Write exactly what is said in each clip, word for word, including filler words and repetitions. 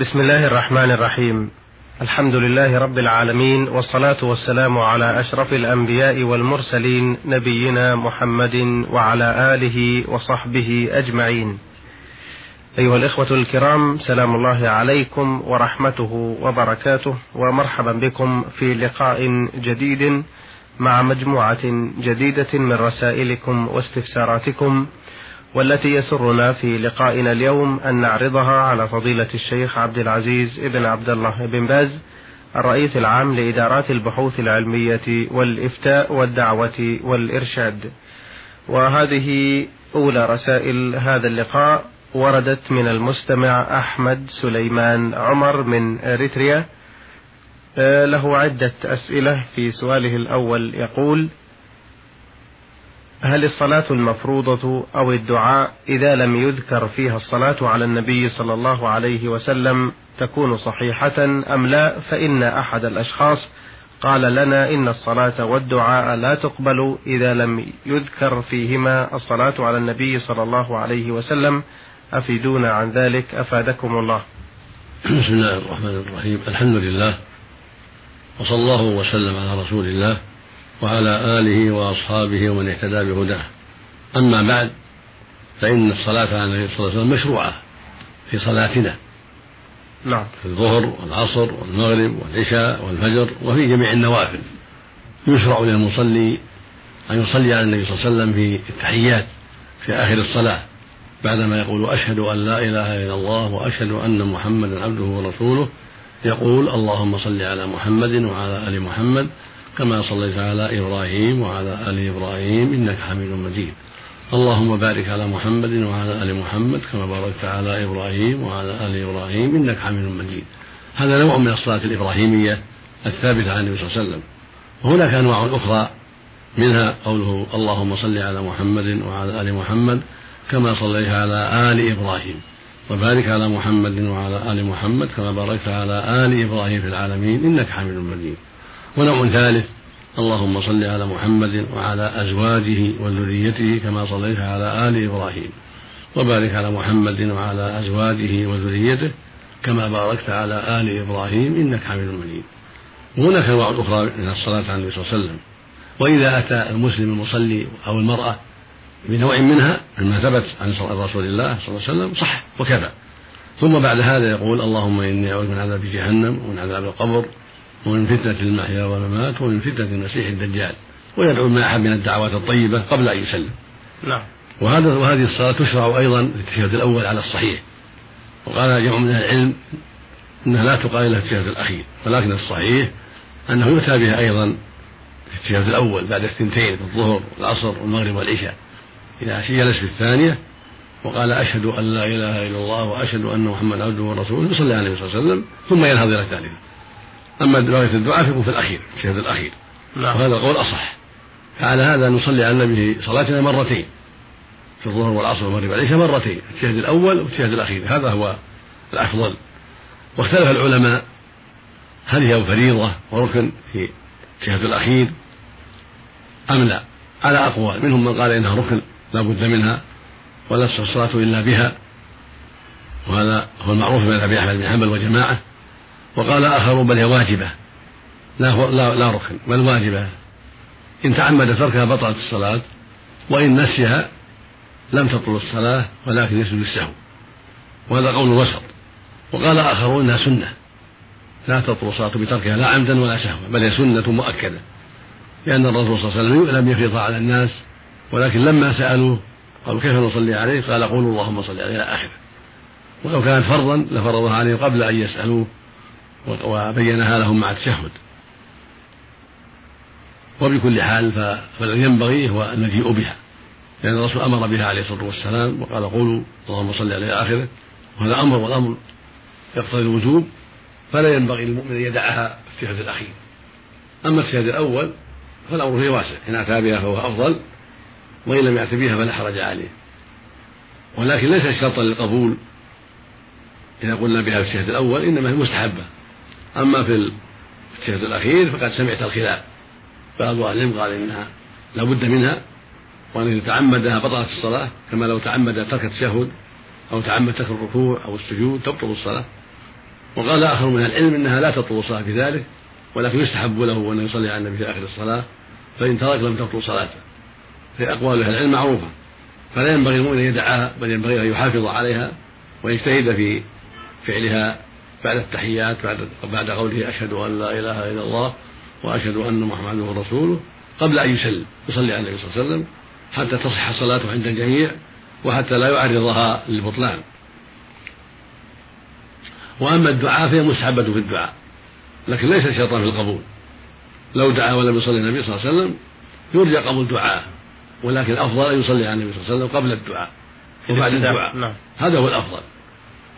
بسم الله الرحمن الرحيم. الحمد لله رب العالمين، والصلاة والسلام على أشرف الأنبياء والمرسلين نبينا محمد وعلى آله وصحبه أجمعين. أيها الإخوة الكرام، سلام الله عليكم ورحمته وبركاته، ومرحبا بكم في لقاء جديد مع مجموعة جديدة من رسائلكم واستفساراتكم، والتي يسرنا في لقائنا اليوم أن نعرضها على فضيلة الشيخ عبدالعزيز ابن عبد الله بن باز، الرئيس العام لإدارات البحوث العلمية والإفتاء والدعوة والإرشاد. وهذه أولى رسائل هذا اللقاء، وردت من المستمع أحمد سليمان عمر من أريتريا. له عدة أسئلة. في سؤاله الأول يقول: هل الصلاة المفروضة أو الدعاء إذا لم يذكر فيها الصلاة على النبي صلى الله عليه وسلم تكون صحيحة أم لا؟ فإن أحد الأشخاص قال لنا إن الصلاة والدعاء لا تقبل إذا لم يذكر فيهما الصلاة على النبي صلى الله عليه وسلم، أفيدونا عن ذلك أفادكم الله. بسم الله الرحمن الرحيم. الحمد لله، وصلى الله وسلم على رسول الله وعلى آله وأصحابه ومن اهتدى بهداه. أما بعد، فإن الصلاة على النبي صلى الله عليه وسلم مشروعة في صلاتنا، نعم، في الظهر والعصر والمغرب والعشاء والفجر وفي جميع النوافل. يشرع للمصلي أن يصلي على النبي صلى الله عليه وسلم في التحيات في آخر الصلاة، بعدما يقول أشهد أن لا إله إلا الله وأشهد أن محمدا عبده ورسوله، يقول اللهم صل على محمد وعلى آل محمد كما صليت على إبراهيم وعلى آل إبراهيم إنك حميد مجيد، اللهم بارك على محمد وعلى آل محمد كما باركت على إبراهيم وعلى آل إبراهيم إنك حميد مجيد. هذا نوع من الصلاة الإبراهيمية الثابتة عن النبي صلى الله عليه وسلم. وهناك أنواع أخرى، منها قوله اللهم صل على محمد وعلى آل محمد كما صليت على آل إبراهيم وبارك على محمد وعلى آل محمد كما باركت على آل إبراهيم في العالمين إنك حميد مجيد. ونوع ثالث، اللهم صل على محمد وعلى أزواجه وذريته كما صليت على آل إبراهيم وبارك على محمد وعلى أزواجه وذريته كما باركت على آل إبراهيم إنك حميد مجيد. هناك أنواع أخرى من الصلاة على النبي صلى الله عليه وسلم. وإذا أتى المسلم المصلي أو المرأة بنوع منها مما ثبت عن رسول الله صلى الله عليه وسلم صح وكفى. ثم بعد هذا يقول اللهم إني أعوذ من عذاب جهنم ومن عذاب القبر ومن فتنة المحيا والممات ومن فتنة المسيح الدجال، ويدعو من أحد من الدعوات الطيبة قبل أن يسلم. نعم. وهذا وهذه الصلاة تشرع أيضا في التشهد الأول على الصحيح. وقال جمع من العلم أنها لا تقال إلا في التشهد الأخير، ولكن الصحيح أنه يؤتى بها أيضا في التشهد الأول بعد الثنتين في الظهر والعصر والمغرب والعشاء. إذا جلس في الثانية وقال أشهد أن لا إله إلا الله وأشهد أن محمدا عبده ورسوله، صلى الله عليه وسلم، ثم ينهض إلى الثالثة. أما الدعاء فيكون في الأخير، الشهد الأخير، وهذا القول أصح. فعلى هذا نصلي على النبي صلاتنا مرتين، في الظهر والعصر والمغرب والعشاء مرتين، الشهد الأول والشهد الأخير، هذا هو الأفضل. واختلف العلماء هل هي فريضة وركن في الشهد الأخير أم لا، على أقوال. منهم من قال إنها ركن لا بد منها ولا الصلاة إلا بها، وهذا هو المعروف من أبي أحمد بن حنبل وجماعة. وقال آخر بل هي واجبة لا, لا, لا ركن بل واجبة، إن تعمد تركها بطلت الصلاة، وإن نسيها لم تبطل الصلاة ولكن يسجد السهو، وهذا قول وسط. وقال آخرون إنها سنة لا تبطل الصلاة بتركها لا عمدا ولا سهوا، بل هي سنة مؤكدة، لأن الرسول صلى الله عليه وسلم لم يفرض على الناس، ولكن لما سألوه قالوا كيف نصلي عليه، قال قولوا اللهم صل عليه إلى آخره. ولو كانت فرضا لفرضها عليه قبل أن يسألوه، وبينها لهم مع التشهد. وبكل حال فالذي ينبغي هو المجيء بها، لأن يعني الرسول أمر بها عليه الصلاة والسلام وقال قولوا اللهم صل عليه آخره، وهذا أمر، والأمر يقتضي الوجوب، فلا ينبغي للمؤمن أن يدعها في الشهد الأخير. أما الشهد الأول فالأمر فيه واسع، إن أتى بها فهو أفضل، وإن لم يأت بها فلا حرج عليه، ولكن ليس شرطا للقبول إذا قلنا بها في الشهد الأول، إنما هي مستحبة. أما في الشهد الأخير فقد سمعت الخلاف، بعض أهل العلم قال إنها لا بد منها، وأن تعمدها بطلت الصلاة، كما لو تعمد ترك التشهد أو تعمد ترك الركوع أو السجود تبطل الصلاة. وقال آخر من العلم إنها لا تبطل الصلاة في ذلك، ولكن يستحب له أن يصلي على النبي في آخر الصلاة، فإن ترك لم تبطل صلاته، في أقوال أهل العلم معروفة، فلا ينبغي المؤمن أن يدعها، بل ينبغي أن يحافظ عليها ويجتهد في فعلها بعد التحيات، بعد بعد قوله أشهد أن لا إله إلا الله وأشهد أن محمدا رسوله، قبل أن يسلم يصلي على النبي صلى الله عليه وسلم حتى تصح صلاته عند الجميع، وحتى لا يعرضها للبطلان. وأما الدعاء فهي مستحبة في الدعاء، لكن ليس الشيطان في القبول، لو دعا ولم يصلي النبي صلى الله عليه وسلم يرجى قبول دعاءه، ولكن الأفضل أن يصلي على النبي صلى الله عليه وسلم قبل الدعاء وبعد الدعاء، نعم. هذا هو الأفضل،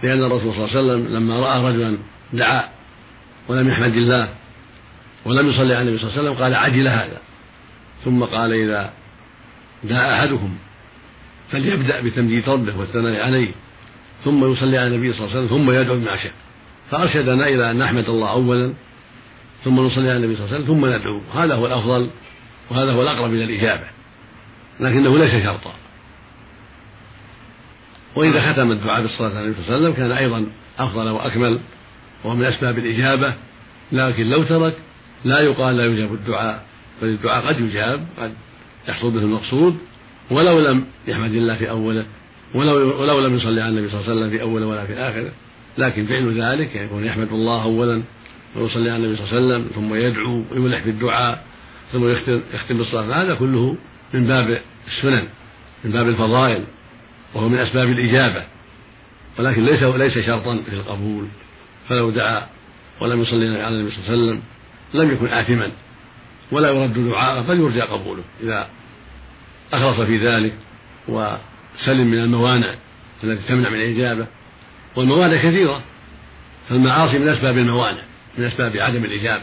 لأن الرسول صلى الله عليه وسلم لما رأى رجلا دعا ولم يحمد الله ولم يصلي على النبي صلى الله عليه وسلم قال عجل هذا، ثم قال إذا دعا أحدكم فليبدأ بتمجيد ربه والثناء عليه، ثم يصلي على النبي صلى الله عليه وسلم، ثم يدعو بما شاء. فأرشدنا إلى أن نحمد الله أولا، ثم نصلي على النبي صلى الله عليه وسلم، ثم ندعو، هذا هو الأفضل وهذا هو الأقرب إلى الإجابة، لكنه ليس شرطا. وإذا ختم الدعاء بالصلاة على النبي صلى الله عليه وسلم كان أيضا أفضل وأكمل، ومن أسباب الإجابة، لكن لو ترك لا يقال لا يجاب الدعاء، بل الدعاء قد يجاب، قد يحصل به المقصود، ولو لم يحمد الله في أوله، ولو, ولو لم يصلي على النبي صلى الله عليه وسلم في أوله ولا في آخره، لكن فعل ذلك يكون يعني يحمد الله أولا ويصلي على النبي صلى الله عليه وسلم، ثم يدعو ويلح بالدعاء، ثم يختم بالصلاة، هذا كله من باب السنن، من باب الفضائل، وهو من أسباب الإجابة، ولكن ليس ليس شرطا في القبول، فلو دعا ولم يصلي على النبي صلى الله عليه وسلم لم يكن آثما ولا يرد دعاءه، بل يرجى قبوله إذا أخلص في ذلك وسلم من الموانع التي تمنع من الإجابة، والموانع كثيرة، فالمعاصي من أسباب الموانع، من أسباب عدم الإجابة،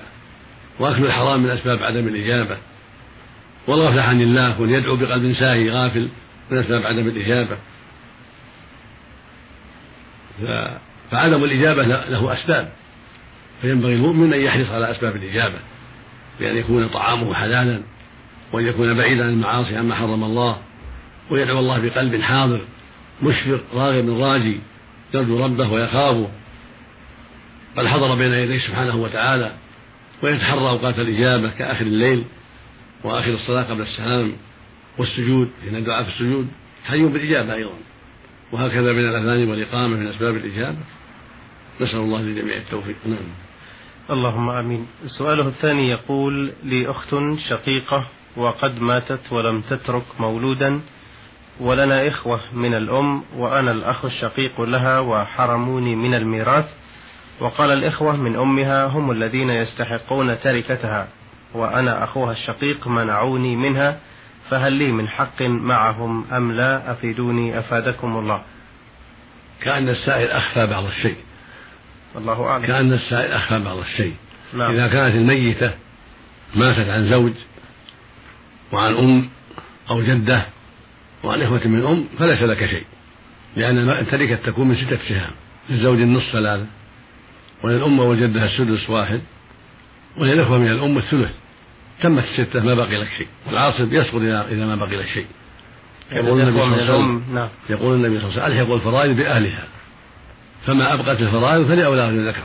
وأكل الحرام من أسباب عدم الإجابة، والغفلة عن الله وليدعو بقلب ساهي غافل من أسباب عدم الإجابة. فعدم الإجابة له أسباب، فينبغي المؤمن أن يحرص على أسباب الإجابة، بأن يكون طعامه حلالا، وأن يكون بعيدا عن المعاصي عما حرم الله، ويدعو الله بقلب حاضر مشفق راغب راجي يرجو ربه ويخافه، بل حضر بين يديه سبحانه وتعالى، ويتحرى أوقات الإجابة كآخر الليل وآخر الصلاة قبل السلام والسجود، إن الدعاء في السجود حي بالإجابة أيضا، وهكذا من الأذان والإقامة من أسباب الإجابة. نسأل الله لجميع التوفيق، نعم، اللهم آمين. سؤاله الثاني يقول: لي أخت شقيقة وقد ماتت ولم تترك مولودا، ولنا إخوة من الأم، وأنا الأخ الشقيق لها وحرموني من الميراث، وقال الإخوة من أمها هم الذين يستحقون تركتها، وأنا أخوها الشقيق منعوني منها، فهل لي من حق معهم أم لا؟ أفيدوني أفادكم الله. كأن السائل أخفى بعض الشيء، الله أعلم. كأن السائل أخفى بعض الشيء، نعم. إذا كانت الميتة ماتت عن زوج وعن أم أو جدة وعن إخوة من أم فليس لك شيء، لأن التركة تكون من ستة سهام، للزوج النصف ثلاثة، وللأم وجدها السدس واحد، وللإخوة من الأم الثلث، تمت الستة ما بقي لك شيء، والعاصب يسقط إذا ما بقي لك شيء. يقول النبي صلى الله عليه وسلم يقول النبي صلى الله عليه وسلم ألحق الفرائض بأهلها، فما أبقت الفرائض فلأولاد الذكر،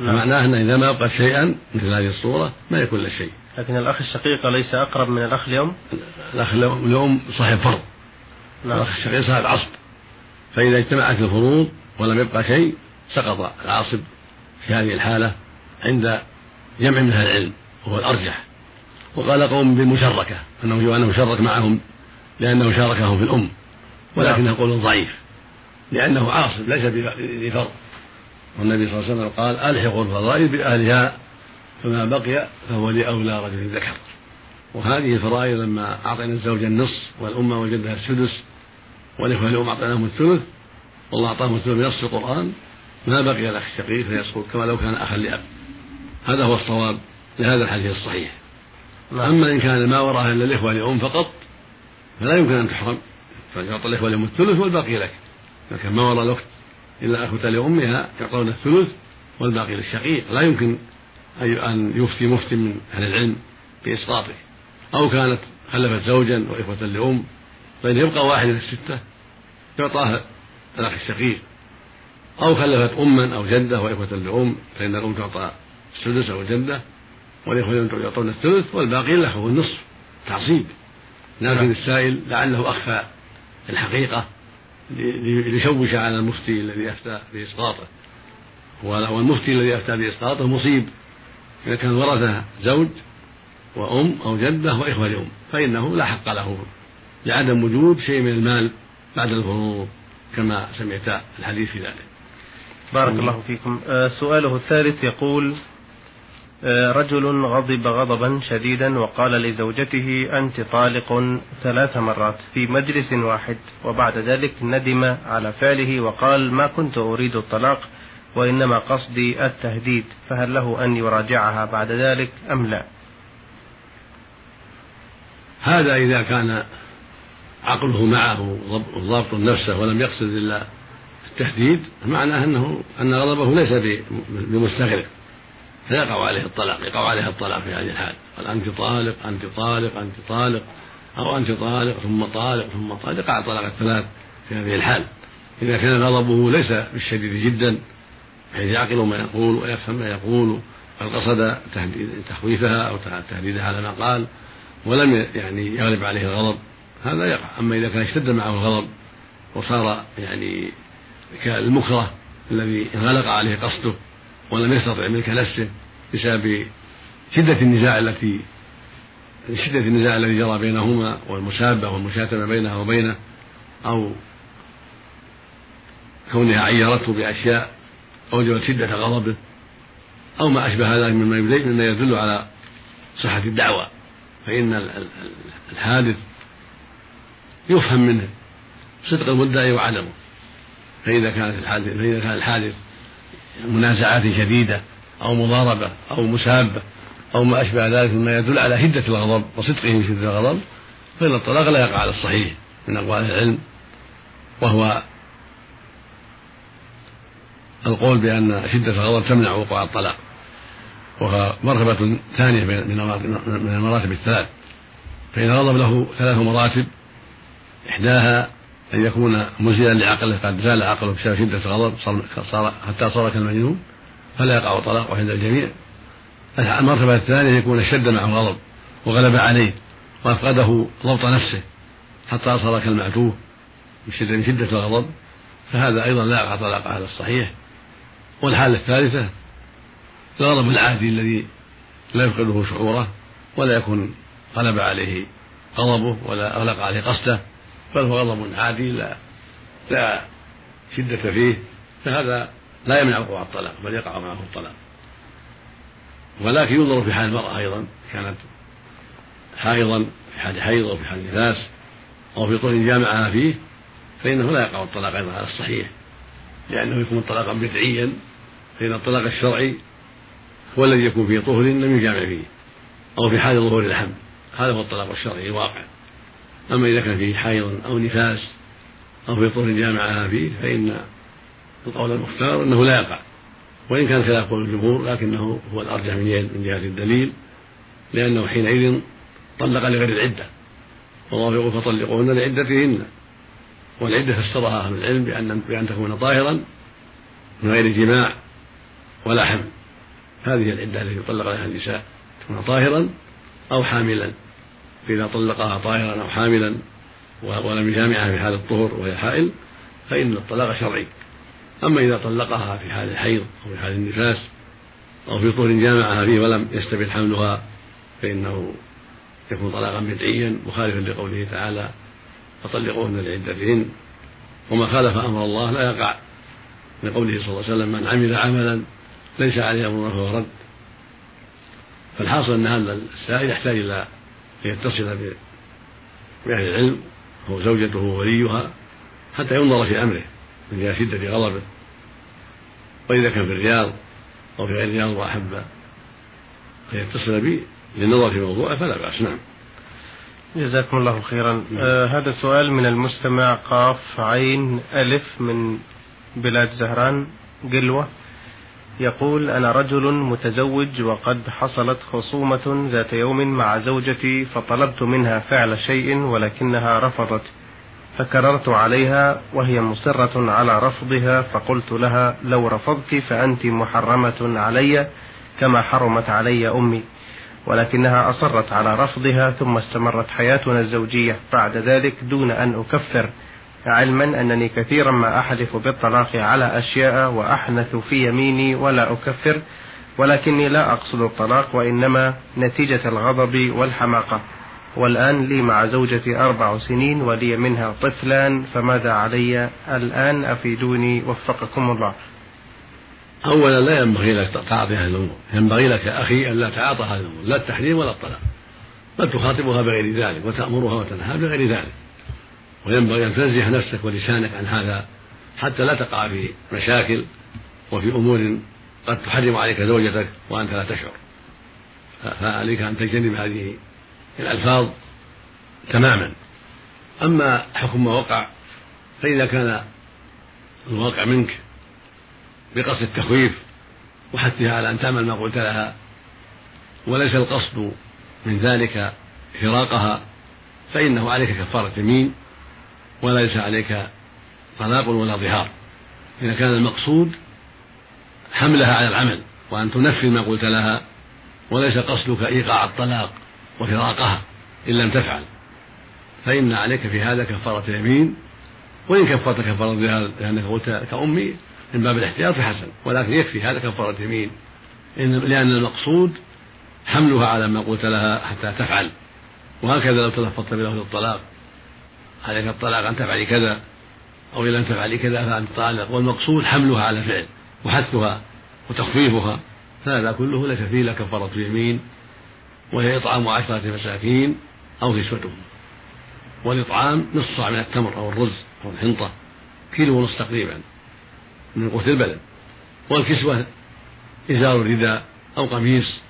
معناه أن إذا ما أبقت شيئا مثل هذه الصورة ما يكون له شيء. لكن الأخ الشقيق ليس أقرب من الأخ اليوم، الأخ اليوم صاحب فرض، الأخ الشقيق صاحب عصب، فإذا اجتمعت الفروض ولم يبقى شيء سقط العاصب في هذه الحالة عند جمع من أهل العلم، وهو الأرجح. وقال قوم بالمشركة أنه أنه شرك معهم لأنه شاركهم في الأم، ولكنه قول ضعيف لأنه عاصب ليس بفرض، والنبي صلى الله عليه وسلم قال ألحقوا الفرائض بأهلها فما بقي فهو لأولى رجل ذكر. وهذه الفرائض لما أعطينا الزوج النصف والأمة وجدها السدس والإخوة الأم أعطيناهم الثلث، والله أعطاهم الثلث بنص القرآن، ما بقي الأخ الشقيق فيسقط كما لو كان أخا لأب، هذا هو الصواب لهذا الحديث الصحيح. أما إن كان ما وراءها إلا الإخوة لأم فقط فلا يمكن أن تحرم، فيعطى الإخوة لأم الثلث والباقي لك، لكن ما وراء الأخت إلا أخوة لأمها يعطون الثلث والباقي للشقيق، لا يمكن أن يفتي مفتي من أهل العلم بإسقاطه. أو كانت خلفت زوجا وإخوة لأم فإن يبقى واحد في الستة يعطاها الأخ الشقيق، أو خلفت أما أو جدة وإخوة لأم فإن الأم تعطى السدس أو الجدة والإخوة يعطون الثلث والباقي له هو النصف تعصيب. لكن السائل لعله أخفى الحقيقة ليشوش على المفتي الذي أفتى بإسقاطه، والمفتي الذي أفتى بإسقاطه مصيب إذا كان ورثه زوج وأم أو جدة وإخوة لأم فإنه لا حق له لعدم وجود شيء من المال بعد الفروض كما سمعت الحديث في ذلك. بارك أم. الله فيكم. آه سؤاله الثالث يقول: آه رجل غضب غضبا شديدا وقال لزوجته أنت طالق ثلاث مرات في مجلس واحد، وبعد ذلك ندم على فعله وقال ما كنت أريد الطلاق وإنما قصدي التهديد، فهل له أن يراجعها بعد ذلك أم لا؟ هذا إذا كان عقله معه ضابط نفسه ولم يقصد إلا التهديد معناه أنه أن غضبه ليس بمستغرق فيقع عليه الطلاق، يقع عليه الطلاق في هذه الحال، قال أنت طالق أنت طالق أنت طالق أو أنت طالق ثم طالق ثم طالق، يقع طلاق الثلاث في هذه الحال إذا كان غضبه ليس بالشديد جدا بحيث يعقل ما يقول ويفهم ما يقول بل قصد تخويفها أو تهديدها على ما قال ولم يعني يغلب عليه الغضب هذا يقع. أما إذا كان اشتد معه الغضب وصار يعني كالمكره الذي انغلق عليه قصده ولم يستطع ملك نفسه بسبب شدة النزاع التي شدة النزاع الذي جرى بينهما والمسابة والمشاتمة بينها وبينه أو كونها عيرته بأشياء أوجبت شدة غضبه أو ما أشبه ذلك مما يدل على صحة الدعوة فإن الحادث يفهم منه صدق المدعي وعدمه، فإذا كانت الحادث فإذا كان الحادث منازعات شديدة أو مضاربة أو مسابة أو ما أشبه ذلك مما يدل على هدة الغضب وصدقه في الغضب فإن الطلاق لا يقع على الصحيح من أقوال العلم، وهو القول بأن شدة الغضب تمنع وقوع الطلاق وهو مرتبة ثانية من المراتب الثلاث. فإن الغضب له ثلاث مراتب، إحداها أن يكون مزيلا لعقله قد زال عقله بسبب شدة الغضب حتى صار كالمجنون فلا يقع طلاق عند الجميع. المرتبة الثانية أن يكون اشتد معه الغضب وغلب عليه وأفقده ضبط نفسه حتى صار كالمعتوه من شدة الغضب فهذا أيضا لا يقع طلاق على الصحيح. والحالة الثالثة الغضب العادي الذي لا يفقده شعوره ولا يكون غلب عليه غضبه ولا أغلق عليه قصده بل هو غضب عادي لا, لا شدة فيه فهذا لا يمنع وقوع الطلاق بل يقع معه الطلاق. ولكن ينظر في حال المرأة أيضا، كانت حائضا في حال حيض أو في حال نفاس أو في طول جامعها فيه فإنه لا يقع الطلاق أيضا على الصحيح لأنه يكون طلاقا بدعيا، فإن الطلاق الشرعي هو الذي يكون في طهر لم يجامع فيه أو في حال ظهور الحمل، هذا هو الطلاق الشرعي واقع. أما إذا كان فيه حيض أو نفاس أو في طهر جامعها فيه فإن القول المختار أنه لا يقع، وإن كان خلاف قول الجمهور لكنه هو الأرجح من جهة الدليل لأنه حينئذ طلق لغير العدة والله يقول فطلقوهن لعدتهن، والعدة فسرها أهل العلم بأن, بأن تكون طاهرا من غير جماع ولا حمل، هذه العدة التي يطلق عليها النساء تكون طاهرا أو حاملا، فإذا طلقها طاهرا أو حاملا ولم يجامعها في حال الطهر وهي حائل فإن الطلاق شرعي. أما إذا طلقها في حال الحيض أو في حال النفاس أو في طهر جامعها فيه ولم يستبد حملها فإنه يكون طلاقا بدعيا مخالفا لقوله تعالى فطلقوهن لعدتهن، وما خالف أمر الله لا يقع لقوله صلى الله عليه وسلم من عمل عملا ليس عليه أمرنا فهو رد. فالحاصل أن هذا السائل يحتاج إلى أن يتصل بأهل العلم هو زوجته ووليها حتى ينظر في أمره من جهة شدة غضبه، وإذا كان في الرياض أو في غير الرياض وأحب فيتصل بي للنظر في موضوعه فلا بأس. نعم جزاكم الله خيرا. آه هذا سؤال من المستمع قاف عين ألف من بلاد زهران قلوة، يقول: أنا رجل متزوج وقد حصلت خصومة ذات يوم مع زوجتي فطلبت منها فعل شيء ولكنها رفضت، فكررت عليها وهي مصرة على رفضها، فقلت لها لو رفضت فأنت محرمة علي كما حرمت علي أمي، ولكنها أصرت على رفضها، ثم استمرت حياتنا الزوجية بعد ذلك دون أن أكفر، علما أنني كثيرا ما أحلف بالطلاق على أشياء وأحنث في يميني ولا أكفر، ولكني لا أقصد الطلاق وإنما نتيجة الغضب والحماقة. والآن لي مع زوجتي أربع سنين ولي منها طفلان، فماذا علي الآن؟ أفيدوني وفقكم الله. أولا لا ينبغي لك تعاطي هذه الأمور، ينبغي لك يا أخي ألا تعاطى هذه الأمور، لا التحريم ولا الطلاق، بل تخاطبها بغير ذلك وتأمرها وتنهاها بغير ذلك، وينبغي أن تنزه نفسك ولسانك عن هذا حتى لا تقع في مشاكل وفي أمور قد تحرم عليك زوجتك وأنت لا تشعر. فعليك أن تجتنب هذه الألفاظ تماما. أما حكم ما وقع فإذا كان الواقع منك بقصد التخويف وحثها على أن تعمل ما قلت لها وليس القصد من ذلك فراقها، فإنه عليك كفارة يمين وليس عليك طلاق ولا ظهار، إذا كان المقصود حملها على العمل وأن تنفذ ما قلت لها وليس قصدك إيقاع الطلاق وفراقها إن لم تفعل، فإن عليك في هذا كفارة يمين، وإن كفرت كفارة ظهار لأنك قلت كأمي من باب الاحتياط فحسن، ولكن يكفي هذا كفارة يمين لأن المقصود حملها على ما قلت لها حتى تفعل. وهكذا لو تلفظت بلفظ الطلاق عليك الطلاق أن تفعلي كذا أو إن لم تفعلي كذا فأنت طالق، والمقصود حملها على فعل وحثها وتخفيفها، فهذا كله لك فيه لك كفارة يمين، وهي إطعام عشرة مساكين أو كسوتهم، والإطعام نصف صاع من التمر أو الرز أو الحنطة كيلو ونصف تقريبا من قوت البلد، والكسوة إزار رداء أو قميص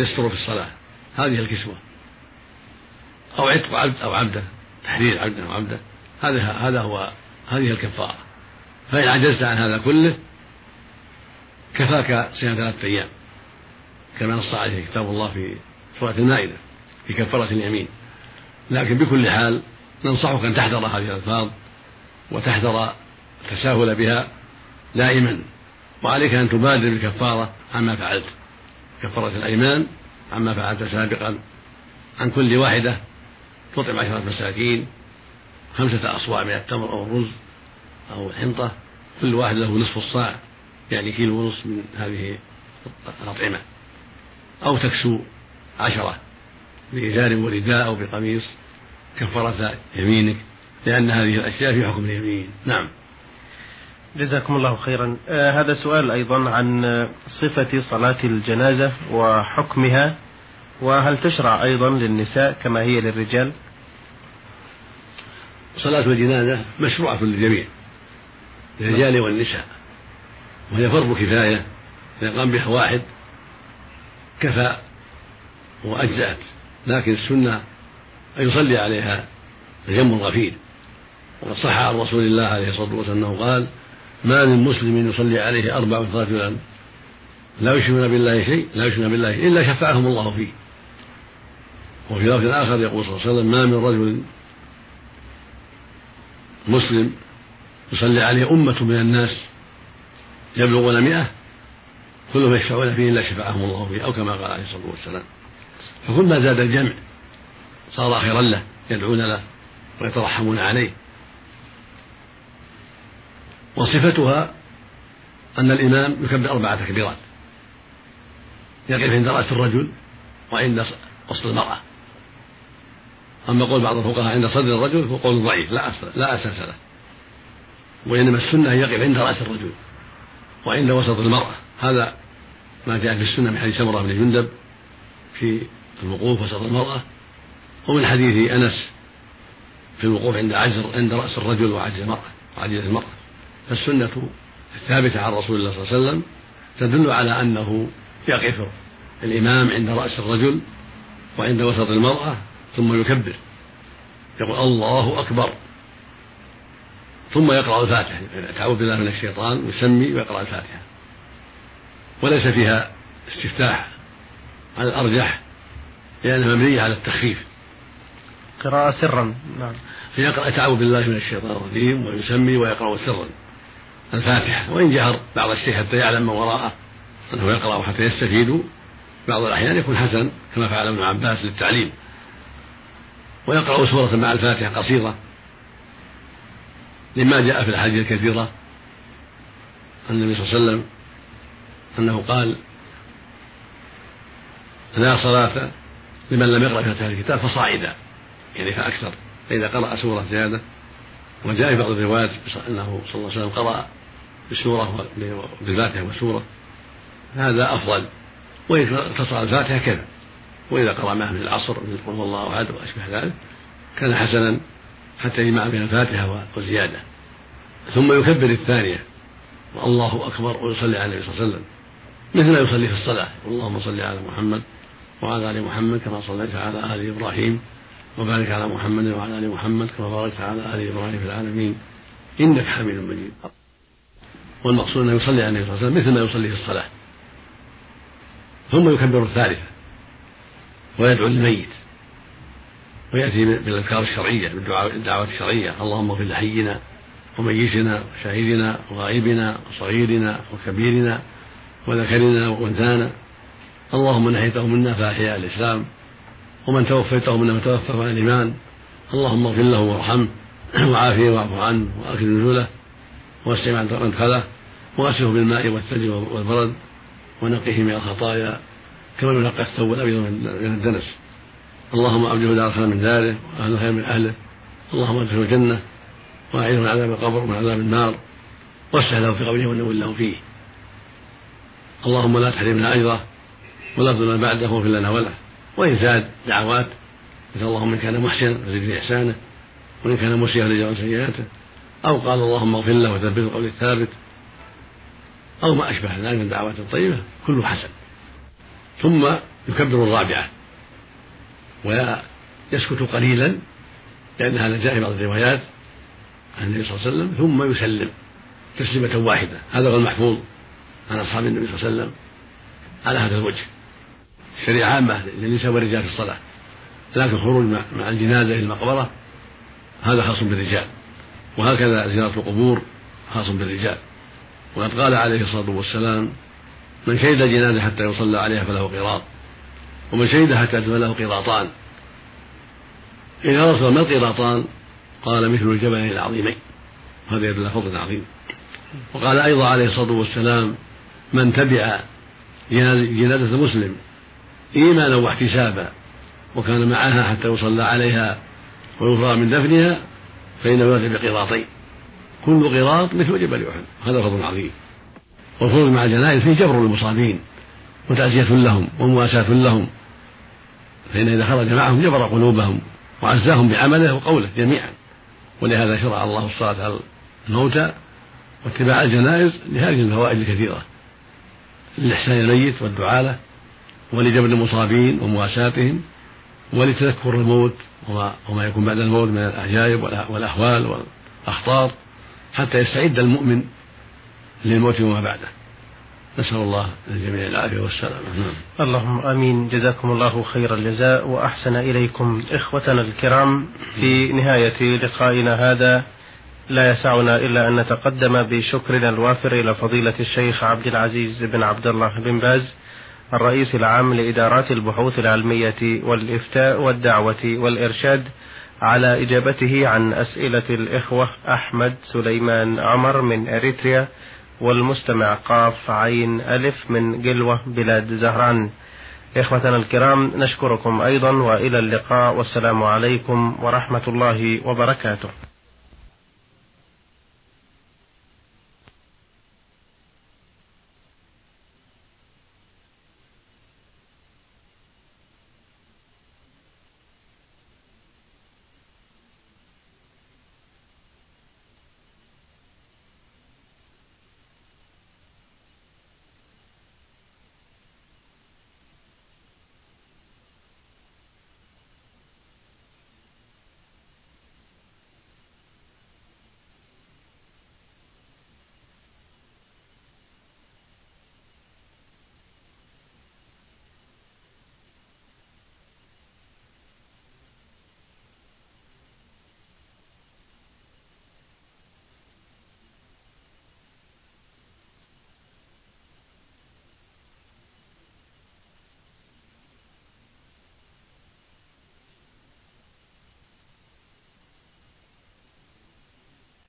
يستر في الصلاة، هذه الكسوة، أو عتق عبد أو عبدة، تحرير عبد أو عبدة، هذا هذا هو هذه الكفارة. فإن عجزت عن هذا كله كفاك سنة ثلاثة أيام كما نص عليه كتاب الله في سورة المائدة في كفارة اليمين. لكن بكل حال ننصحك أن تحذر هذه الألفاظ وتحذر التساهل بها دائما، وعليك أن تبادر بالكفارة عما فعلت، كفارة الأيمان عما فعلت سابقا، عن كل واحدة تطعم عشرة مساكين، خمسة أصواع من التمر أو الرز أو الحنطة، كل واحد له نصف الصاع يعني كيلو ونصف من هذه الأطعمة، أو تكسو عشرة بإزار ورداء أو بقميص كفارة يمينك، لأن هذه الأشياء في حكم اليمين. نعم. جزاكم الله خيرا. آه هذا سؤال أيضا عن صفة صلاة الجنازة وحكمها، وهل تشرع أيضا للنساء كما هي للرجال؟ صلاة الجنازة مشروعة للجميع، للرجال والنساء، وهي فرض كفاية، إذا قام بها واحد كفى وأجزأت، لكن السنة أن يصلي عليها جم غفير. وصح عن رسول الله عليه الصلاة والسلام أنه قال ما من مسلم يصلي عليه أربع رجلان لا يشركون بالله شيء لا يشركون بالله شيء إلا شفعهم الله فيه. وفي لفظ آخر يقول صلى الله عليه وسلم ما من رجل مسلم يصلي عليه أمة من الناس يبلغون مئة كلهم يشفعون فيه إلا شفعهم الله فيه، أو كما قال عليه الصلاة والسلام. فكلما زاد الجمع صار خيرا له، يدعون له ويترحمون عليه. وصفتها أن الإمام يكبر أربع تكبيرات، يقف عند رأس الرجل وعند وسط المرأة. أما قول بعض الفقهاء عند صدر الرجل هو قول ضعيف لا أساس له، وإنما السنة يقف عند رأس الرجل وعند وسط المرأة، هذا ما جاء في السنة من حديث سمرة بن جندب في الوقوف وسط المرأة، ومن حديث أنس في الوقوف عند عجل عند رأس الرجل وعجل المرأة وعجل المرأة. فالسنة الثابتة عن رسول الله صلى الله عليه وسلم تدل على أنه يقف الإمام عند رأس الرجل وعند وسط المرأة ثم يكبر، يقول الله أكبر، ثم يقرأ الفاتحة، تعوذ بالله من الشيطان، ويسمي ويقرأ الفاتحة، وليس فيها استفتاح على الأرجح لأنها مبنية على التخفيف، قراءة سرا. نعم. فيقرأ تعوذ بالله من الشيطان الرجيم ويسمي ويقرأ سرا الفاتحة، وإن جهر بعض الشيء حتى يعلم من وراءه أنه يقرأ حتى يستفيدوا، بعض الأحيان يكون حسن كما فعل ابن عباس للتعليم، ويقرأ سورة مع الفاتحة قصيرة لما جاء في الأحاديث الكثيرة عن النبي صلى الله عليه وسلم أنه قال: لا صلاة لمن لم يقرأ فاتحة الكتاب فصاعدا، يعني فأكثر. فإذا قرأ سورة زيادة، وجاء في بعض الروايات أنه صلى الله عليه وسلم قرأ بالسورة بالفاتحة والسورة، هذا أفضل. وإذا تصل الفاتحة كذا، وإذا قرأ معه من العصر قل هو الله أحد وأشبه ذلك كان حسنا حتى يجمع بين الفاتحة وزيادة، ثم يكبر الثانية والله أكبر ويصلي على النبي صلى الله عليه وسلم مثل ما يصلي في الصلاة: اللهم صل على محمد وعلى آل محمد كما صليت على آل إبراهيم وبارك على محمد وعلى آل محمد كما باركت على آل إبراهيم في العالمين إنك حميد مجيد. والمقصود أنه يصلي على النبي صلى الله عليه وسلم مثل ما يصلي في الصلاة، ثم يكبر الثالثة ويدعو الميت ويأتي بالأذكار الشرعية بالدعوات الشرعية: اللهم اغفر لحينا وميتنا وشهيدنا وغائبنا وصغيرنا وكبيرنا وذكرنا وأنثانا، اللهم من أحيته منا فأحيا الإسلام ومن توفيته منا فتوفى عن الإيمان، اللهم اغفر له وارحمه وعافيه واعف عنه وأكرم نزله ووسع مدخله وأسله بالماء والثلج والبرد ونقيه من الخطايا كما ينقى الثوب الأبيض من الدنس، اللهم أبدله دار خير من داره وأهل خير من أهله، اللهم أدخله الجنة وأعيذه من عذاب القبر ومن عذاب النار واسع له في قبره ونول له فيه، اللهم لا تحرمنا أجره ولا تضلنا بعده واغفر لنا وله. وإن زاد دعوات: اللهم إن كان محسنا فزد إحسانه وإن كان مسيئا فجاوز سيئاته، أو قال اللهم اغفر له وثبت القول الثابت، أو ما أشبه ذلك من دعوات طيبة كله حسن. ثم يكبر الرابعة ويسكت قليلا لأن هذا جاء في بعض الروايات عن النبي صلى الله عليه وسلم، ثم يسلم تسليمة واحدة، هذا هو المحفوظ عن أصحاب النبي صلى الله عليه وسلم على هذا الوجه. الشريعة عامة للنساء والرجال في الصلاة، لكن الخروج مع الجنازة إلى المقبرة هذا خاص بالرجال، وهكذا زيارة القبور خاص بالرجال. وقد قال عليه الصلاة والسلام: من شهد الجنازة حتى يصلى عليها فله قراط، ومن شهد حتى فله قراطان. إذا رسل ما القراطان؟ قال: مثل الجبلين العظيمين، هذا يدل على فضل عظيم. وقال أيضا عليه الصلاة والسلام: من تبع جنازة مسلم إيمانا واحتسابا وكان معها حتى يصلى عليها ويفرغ من دفنها فإنه يأتي بقراطين، كل قراط مثل جبل أحد، هذا فضل عظيم. والخروج مع الجنائز فيه جبر المصابين وتعزية لهم ومواساة لهم، فإن إذا خرج معهم جبر قلوبهم وعزاهم بعمله وقوله جميعا، ولهذا شرع الله الصلاة على الموتى واتباع الجنائز لهذه الفوائد الكثيرة: لإحسان الميت والدعاء له، ولجبر المصابين ومواساتهم، ولتذكر الموت وما يكون بعد الموت من العجائب والأحوال والأخطار حتى يستعد المؤمن للموت وما بعده. نسأل الله الجميع العافية والسلامة. اللهم آمين. جزاكم الله خير الجزاء وأحسن إليكم. إخوتنا الكرام، في نهاية لقائنا هذا لا يسعنا إلا أن نتقدم بشكرنا الوافر إلى فضيلة الشيخ عبد العزيز بن عبد الله بن باز، الرئيس العام لإدارات البحوث العلمية والإفتاء والدعوة والإرشاد، على إجابته عن أسئلة الإخوة أحمد سليمان عمر من أريتريا، والمستمع قاف عين ألف من قلوة بلاد زهران. إخوتنا الكرام، نشكركم أيضا، وإلى اللقاء، والسلام عليكم ورحمة الله وبركاته.